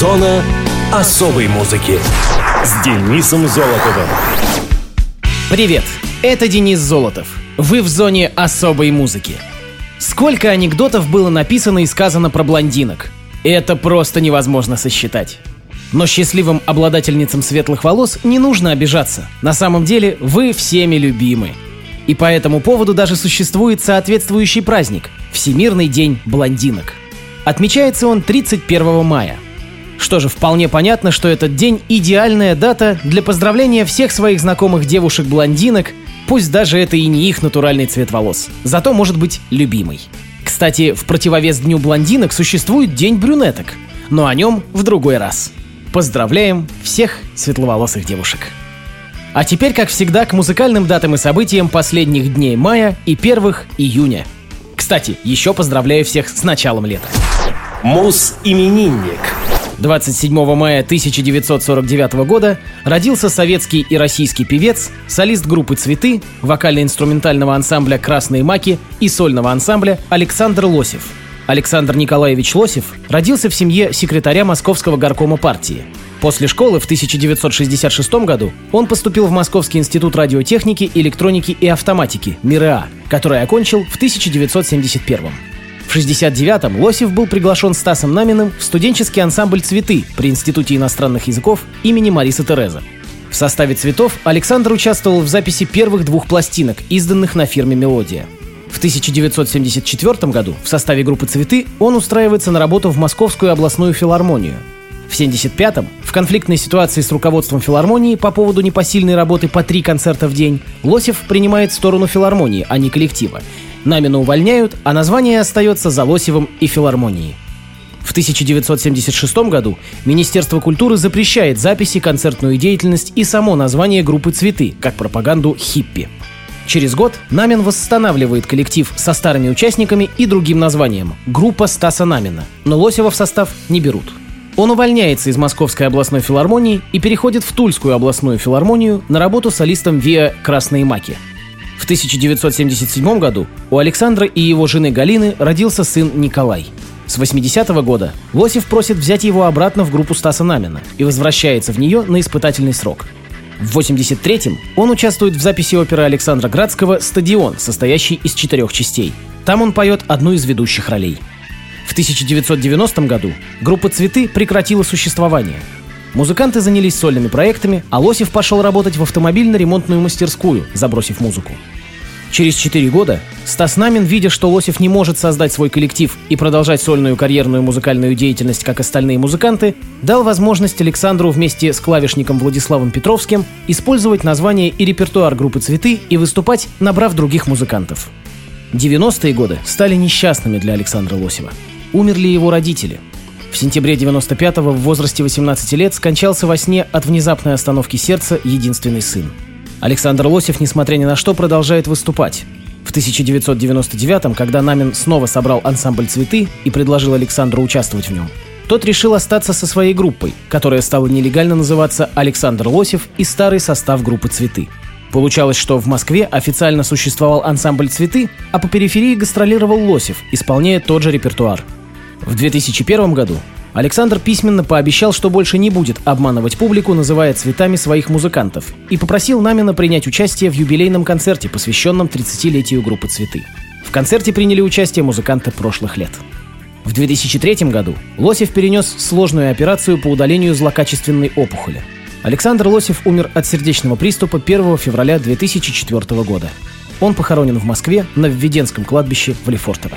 Зона особой музыки с Денисом Золотовым. Привет, это Денис Золотов. Вы в зоне особой музыки. Сколько анекдотов было написано и сказано про блондинок. Это просто невозможно сосчитать. Но счастливым обладательницам светлых волос не нужно обижаться. На самом деле вы всеми любимы. И по этому поводу даже существует соответствующий праздник – Всемирный день блондинок. Отмечается он 31 мая. Что же, вполне понятно, что этот день – идеальная дата для поздравления всех своих знакомых девушек-блондинок, пусть даже это и не их натуральный цвет волос, зато может быть любимый. Кстати, в противовес Дню блондинок существует День брюнеток, но о нем в другой раз. Поздравляем всех светловолосых девушек. А теперь, как всегда, к музыкальным датам и событиям последних дней мая и первых июня. Кстати, еще поздравляю всех с началом лета. Мус-именинник. 27 мая 1949 года родился советский и российский певец, солист группы «Цветы», вокально-инструментального ансамбля «Красные маки» и сольного ансамбля Александр Лосев. Александр Николаевич Лосев родился в семье секретаря Московского горкома партии. После школы в 1966 году он поступил в Московский институт радиотехники, электроники и автоматики МИРЭА, который окончил в 1971. В 1969 Лосев был приглашен Стасом Наминым в студенческий ансамбль «Цветы» при Институте иностранных языков имени Марисы Терезы. В составе «Цветов» Александр участвовал в записи первых двух пластинок, изданных на фирме «Мелодия». В 1974 году в составе группы «Цветы» он устраивается на работу в Московскую областную филармонию. В 1975-м, в конфликтной ситуации с руководством филармонии по поводу непосильной работы по 3 концерта в день, Лосев принимает сторону филармонии, а не коллектива. Намина увольняют, а название остается за Лосевым и филармонией. В 1976 году Министерство культуры запрещает записи, концертную деятельность и само название группы «Цветы» как пропаганду хиппи. Через год Намин восстанавливает коллектив со старыми участниками и другим названием – группа Стаса Намина, но Лосева в состав не берут. Он увольняется из Московской областной филармонии и переходит в Тульскую областную филармонию на работу солистом ВИА «Красные маки». В 1977 году у Александра и его жены Галины родился сын Николай. С 80-го года Лосев просит взять его обратно в группу Стаса Намина и возвращается в нее на испытательный срок. В 1983-м он участвует в записи оперы Александра Градского «Стадион», состоящий из 4 частей. Там он поет одну из ведущих ролей. В 1990 году группа «Цветы» прекратила существование. Музыканты занялись сольными проектами, а Лосев пошел работать в автомобильно-ремонтную мастерскую, забросив музыку. Через 4 года Стас Намин, видя, что Лосев не может создать свой коллектив и продолжать сольную карьерную музыкальную деятельность, как остальные музыканты, дал возможность Александру вместе с клавишником Владиславом Петровским использовать название и репертуар группы «Цветы» и выступать, набрав других музыкантов. 90-е годы стали несчастными для Александра Лосева. Умерли его родители. В сентябре 95-го в возрасте 18 лет скончался во сне от внезапной остановки сердца единственный сын. Александр Лосев, несмотря ни на что, продолжает выступать. В 1999-м, когда Намин снова собрал ансамбль «Цветы» и предложил Александру участвовать в нем, тот решил остаться со своей группой, которая стала нелегально называться «Александр Лосев» и старый состав группы «Цветы». Получалось, что в Москве официально существовал ансамбль «Цветы», а по периферии гастролировал Лосев, исполняя тот же репертуар. В 2001 году Александр письменно пообещал, что больше не будет обманывать публику, называя цветами своих музыкантов, и попросил Намина принять участие в юбилейном концерте, посвященном 30-летию группы «Цветы». В концерте приняли участие музыканты прошлых лет. В 2003 году Лосев перенес сложную операцию по удалению злокачественной опухоли. Александр Лосев умер от сердечного приступа 1 февраля 2004 года. Он похоронен в Москве на Введенском кладбище Влефортово.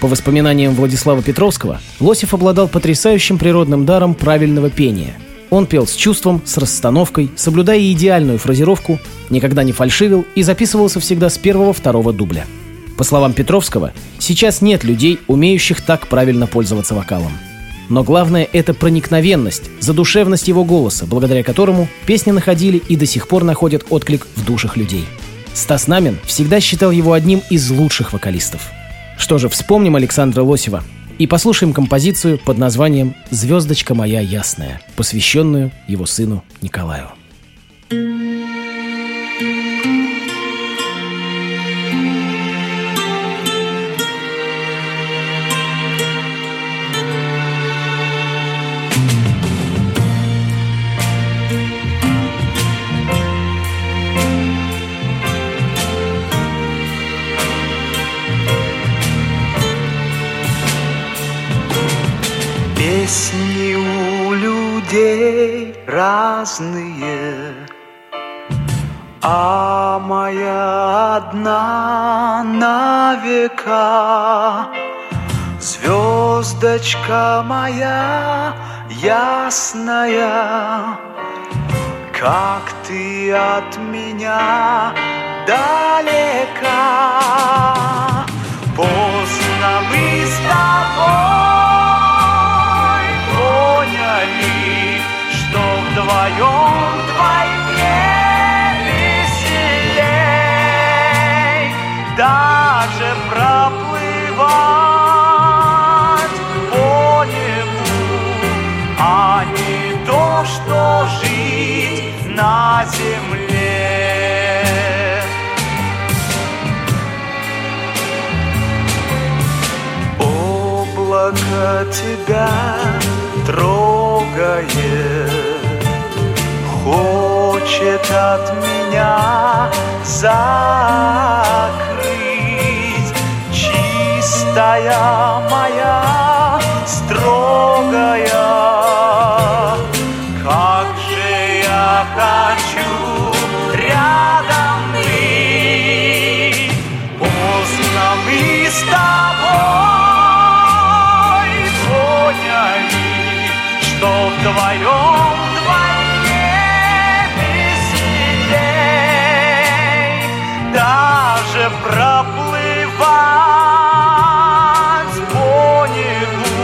По воспоминаниям Владислава Петровского, Лосев обладал потрясающим природным даром правильного пения. Он пел с чувством, с расстановкой, соблюдая идеальную фразировку, никогда не фальшивил и записывался всегда с 1-2 дубля. По словам Петровского, сейчас нет людей, умеющих так правильно пользоваться вокалом. Но главное – это проникновенность, задушевность его голоса, благодаря которому песни находили и до сих пор находят отклик в душах людей. Стас Намин всегда считал его одним из лучших вокалистов. Что же, вспомним Александра Лосева и послушаем композицию под названием «Звездочка моя ясная», посвященную его сыну Николаю. Песни у людей разные, а моя одна на века. Звездочка моя ясная, как ты от меня далека. Поздно мы с тобой поняли, что вдвоем вдвойне веселей, даже проплывать по нему, а не то, что жить на земле. Облако тебя трогает, хочет от меня закрыть. Чистая моя, строгая, как же я хочу рядом быть. Поздно мы с тобой вдвоем вдвойне веселей, даже проплывать по небу,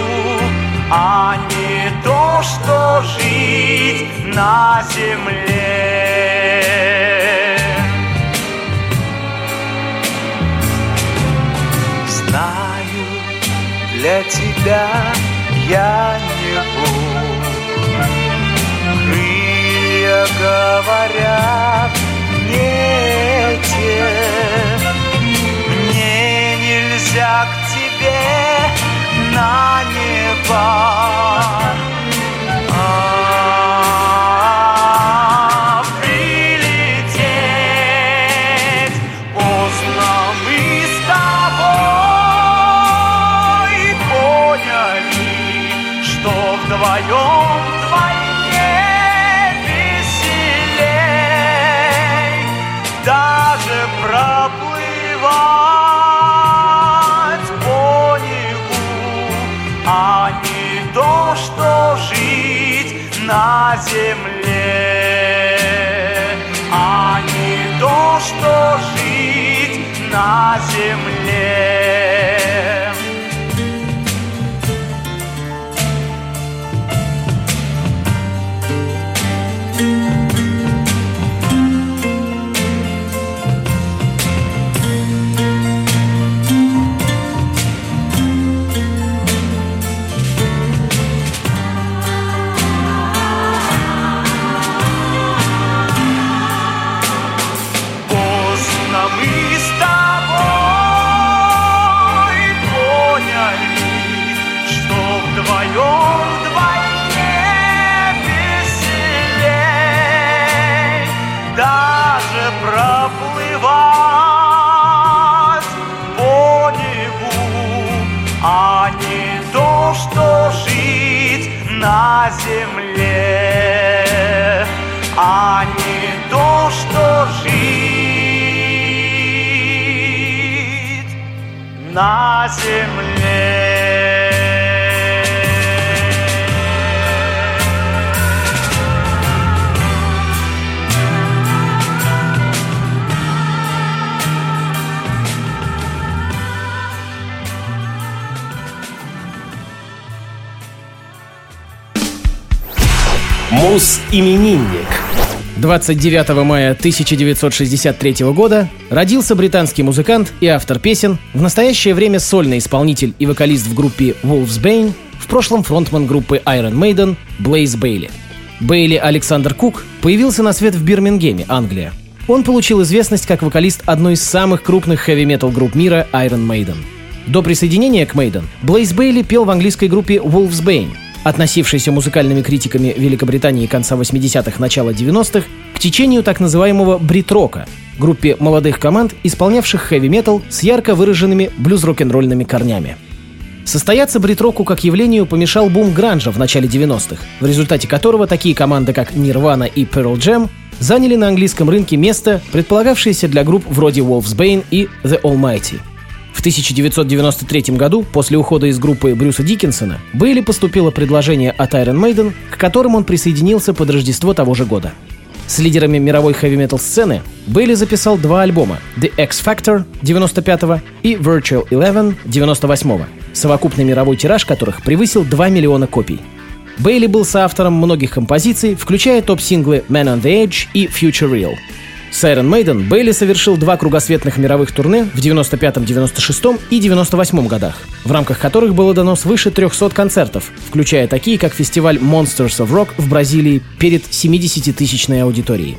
а не то, что жить на земле. Знаю, для тебя я не буду. Говорят мне те, мне нельзя к тебе на небо. Прилететь поздно мы с тобой поняли, что вдвоем проплывать по небу, а не то, что жить на земле, а не то, что жить на земле. На земле, а не то, что жить на земле. Муз-именинник. 29 мая 1963 года родился британский музыкант и автор песен, в настоящее время сольный исполнитель и вокалист в группе Wolfsbane, в прошлом фронтмен группы Iron Maiden Блэйз Бэйли. Бейли Александр Кук появился на свет в Бирмингеме, Англия. Он получил известность как вокалист одной из самых крупных хэви-метал групп мира Iron Maiden. До присоединения к Maiden Блэйз Бэйли пел в английской группе Wolfsbane, относившийся музыкальными критиками Великобритании конца 80-х, начала 90-х к течению так называемого брит-рока, группе молодых команд, исполнявших хэви-метал с ярко выраженными блюз-рок-н-ролльными корнями. Состояться брит-року как явлению помешал бум гранжа в начале 90-х, в результате которого такие команды, как Nirvana и Pearl Jam, заняли на английском рынке место, предполагавшееся для групп вроде Wolfsbane и The Almighty. В 1993 году, после ухода из группы Брюса Диккенсона, Бэйли поступило предложение от Iron Maiden, к которым он присоединился под Рождество того же года. С лидерами мировой хэви-метал-сцены Бэйли записал два альбома «The X-Factor» 95-го и «Virtual Eleven» 98-го, совокупный мировой тираж которых превысил 2 миллиона копий. Бэйли был соавтором многих композиций, включая топ-синглы «Man on the Edge» и «Future Real». С Iron Maiden Бэйли совершил два кругосветных мировых турне в 95-м, 96-м и 98-м годах, в рамках которых было дано свыше 300 концертов, включая такие, как фестиваль Monsters of Rock в Бразилии перед 70-тысячной аудиторией.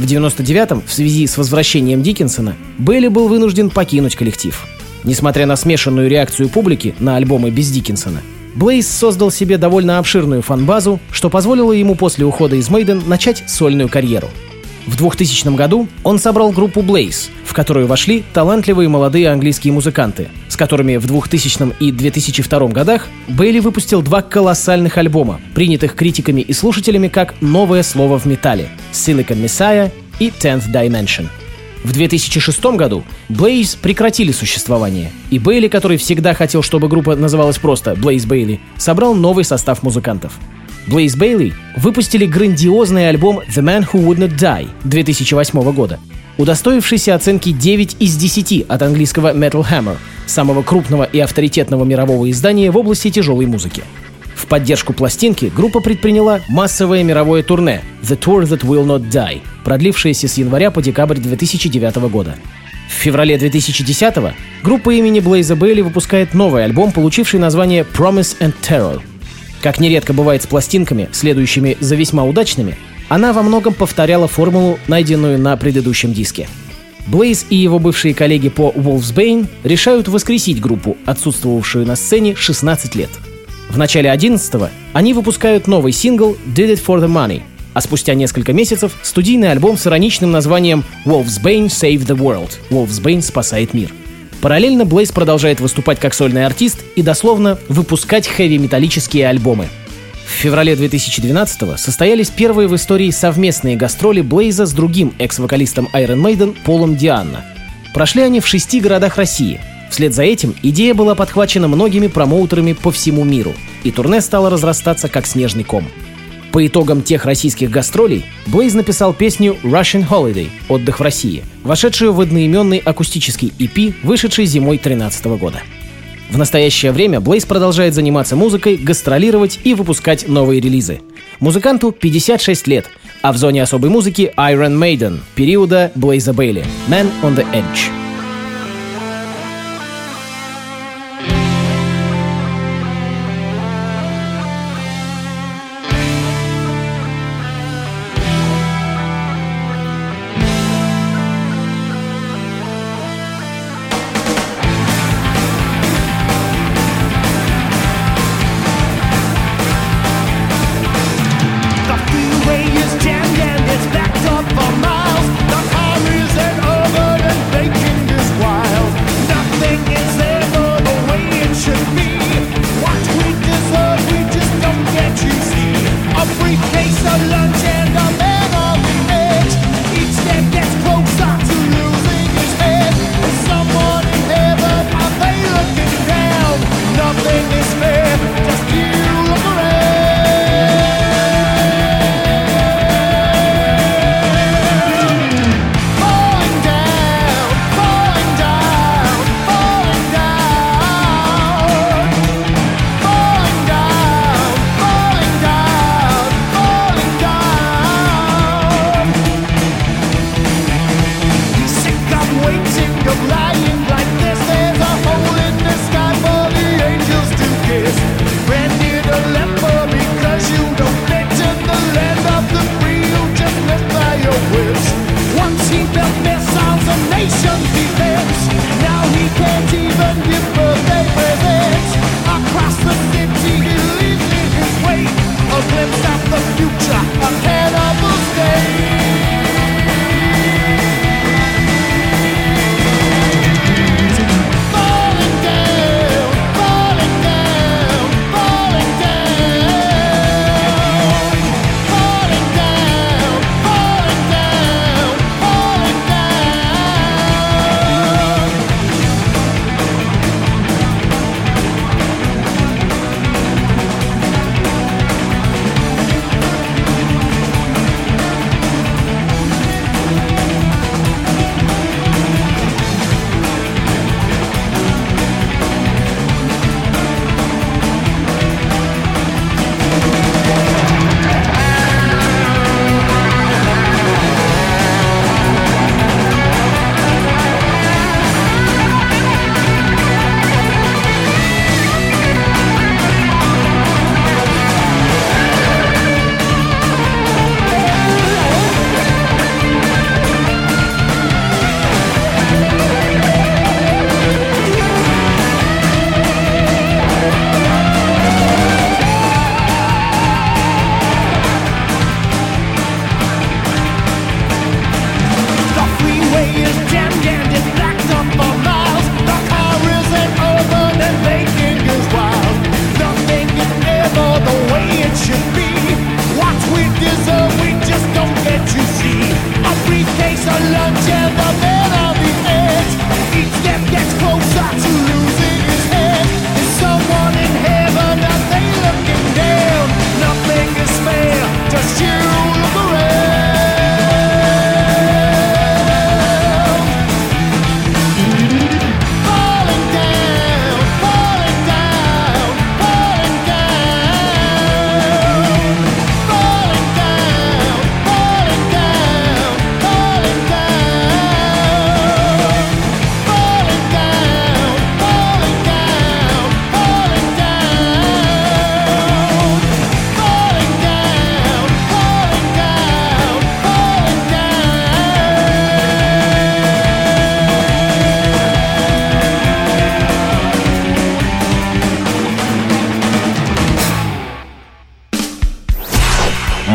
В 99-м, в связи с возвращением Диккенсона, Бэйли был вынужден покинуть коллектив. Несмотря на смешанную реакцию публики на альбомы без Диккенсона, Блэйз создал себе довольно обширную фан-базу, что позволило ему после ухода из Maiden начать сольную карьеру. В 2000 году он собрал группу Блэйз, в которую вошли талантливые молодые английские музыканты, с которыми в 2000 и 2002 годах Бэйли выпустил два колоссальных альбома, принятых критиками и слушателями как новое слово в металле — Silicon Messiah и Tenth Dimension. В 2006 году Блэйз прекратили существование, и Бэйли, который всегда хотел, чтобы группа называлась просто Блэйз Бэйли, собрал новый состав музыкантов. Блэйз Бэйли выпустили грандиозный альбом «The Man Who Would Not Die» 2008 года, удостоившийся оценки 9 из 10 от английского Metal Hammer, самого крупного и авторитетного мирового издания в области тяжелой музыки. В поддержку пластинки группа предприняла массовое мировое турне «The Tour That Will Not Die», продлившееся с января по декабрь 2009 года. В феврале 2010-го группа имени Блэйза Бэйли выпускает новый альбом, получивший название «Promise and Terror». Как нередко бывает с пластинками, следующими за весьма удачными, она во многом повторяла формулу, найденную на предыдущем диске. Блэйз и его бывшие коллеги по Wolfsbane решают воскресить группу, отсутствовавшую на сцене 16 лет. В начале 2011-го они выпускают новый сингл «Did It For The Money», а спустя несколько месяцев студийный альбом с ироничным названием «Wolfsbane Save The World» — «Wolfsbane спасает мир». Параллельно Блэйз продолжает выступать как сольный артист и дословно выпускать хэви-металлические альбомы. В феврале 2012-го состоялись первые в истории совместные гастроли Блэйза с другим экс-вокалистом Iron Maiden Полом Дианно. Прошли они в 6 городах России. Вслед за этим идея была подхвачена многими промоутерами по всему миру, и турне стало разрастаться как снежный ком. По итогам тех российских гастролей Блэйз написал песню «Russian Holiday» — «Отдых в России», вошедшую в одноименный акустический EP, вышедший зимой 2013 года. В настоящее время Блэйз продолжает заниматься музыкой, гастролировать и выпускать новые релизы. Музыканту 56 лет, а в зоне особой музыки Iron Maiden периода Блэйза Бэйли «Man on the Edge». Falling down, falling down.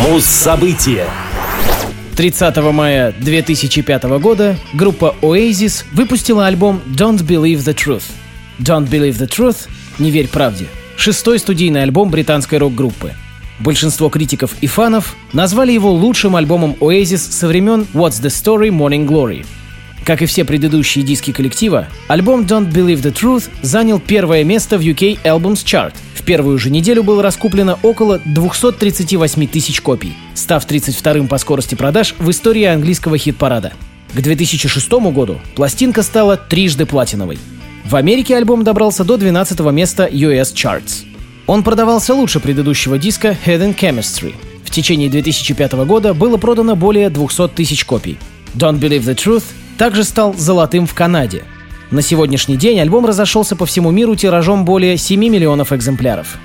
Муз-события. 30 мая 2005 года группа Oasis выпустила альбом Don't Believe the Truth. Don't Believe the Truth – Не верь правде. Шестой студийный альбом британской рок-группы. Большинство критиков и фанов назвали его лучшим альбомом Oasis со времен What's the Story, Morning Glory. Как и все предыдущие диски коллектива, альбом Don't Believe the Truth занял первое место в UK Albums Chart. В первую же неделю было раскуплено около 238 тысяч копий, став 32-м по скорости продаж в истории английского хит-парада. К 2006 году пластинка стала трижды платиновой. В Америке альбом добрался до 12-го места US Charts. Он продавался лучше предыдущего диска Hidden Chemistry. В течение 2005 года было продано более 200 тысяч копий. Don't Believe the Truth также стал золотым в Канаде. На сегодняшний день альбом разошелся по всему миру тиражом более 7 миллионов экземпляров.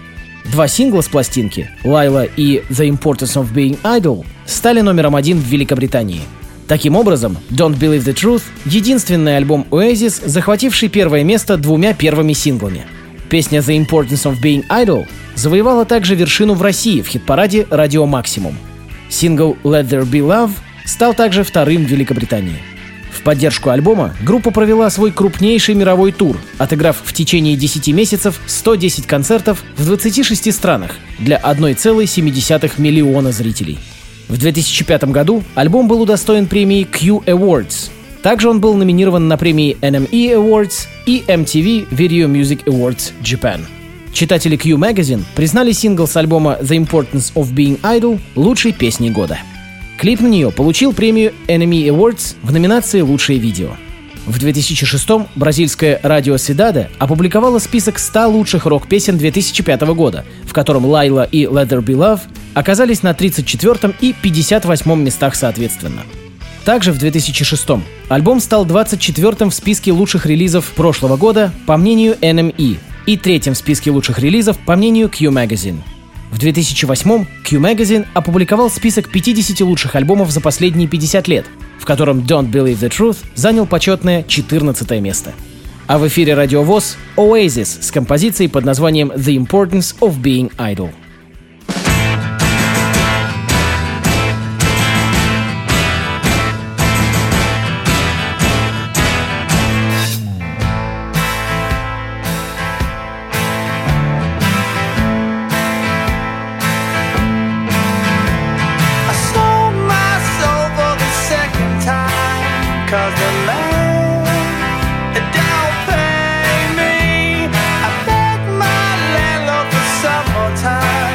Два сингла с пластинки, «Лайла» и «The Importance of Being Idle», стали номером один в Великобритании. Таким образом, «Don't Believe the Truth» — единственный альбом Oasis, захвативший первое место двумя первыми синглами. Песня «The Importance of Being Idle» завоевала также вершину в России в хит-параде «Радио Максимум». Сингл «Let There Be Love» стал также вторым в Великобритании. В поддержку альбома группа провела свой крупнейший мировой тур, отыграв в течение 10 месяцев 110 концертов в 26 странах для 1,7 миллиона зрителей. В 2005 году альбом был удостоен премии Q Awards. Также он был номинирован на премии NME Awards и MTV Video Music Awards Japan. Читатели Q Magazine признали сингл с альбома The Importance of Being Idle лучшей песней года. Клип на нее получил премию NME Awards в номинации «Лучшее видео». В 2006-м бразильское радио Cidade опубликовало список 100 лучших рок-песен 2005 года, в котором «Лайла» и «Let There Be Love» оказались на 34-м и 58-м местах соответственно. Также в 2006-м альбом стал 24-м в списке лучших релизов прошлого года по мнению NME и 3-м в списке лучших релизов по мнению Q Magazine. В 2008-м Q Magazine опубликовал список 50 лучших альбомов за последние 50 лет, в котором Don't Believe the Truth занял почетное 14-е место. А в эфире Радио ВОС Oasis с композицией под названием The Importance of Being Idle. Time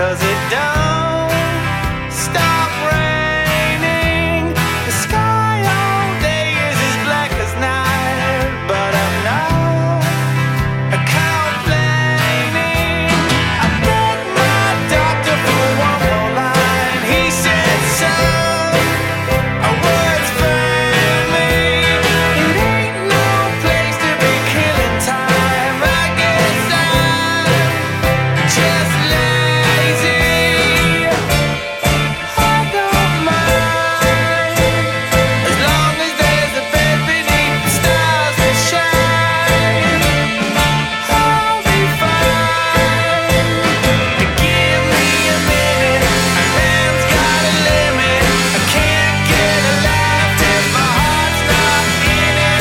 'cause it don't stop raining. The sky all day is as black as night, but I'm not complaining. I begged my doctor for one more line. He said, son, a word's friendly. It ain't no place to be killing time. I guess I'm just lazy. I don't mind as long as there's a bed beneath the stars that shine. I'll be fine. Give me a minute. A man's got a limit. I can't get a laugh if my heart's not in it.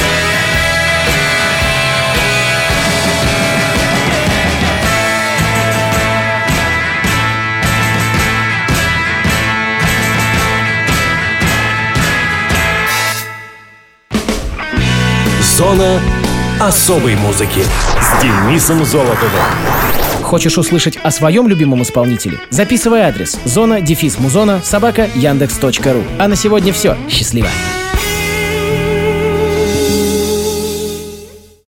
Зона особой музыки с Денисом Золотовым. Хочешь услышать о своем любимом исполнителе? Записывай адрес: zona-muzona@yandex.ru. А на сегодня все. Счастливо!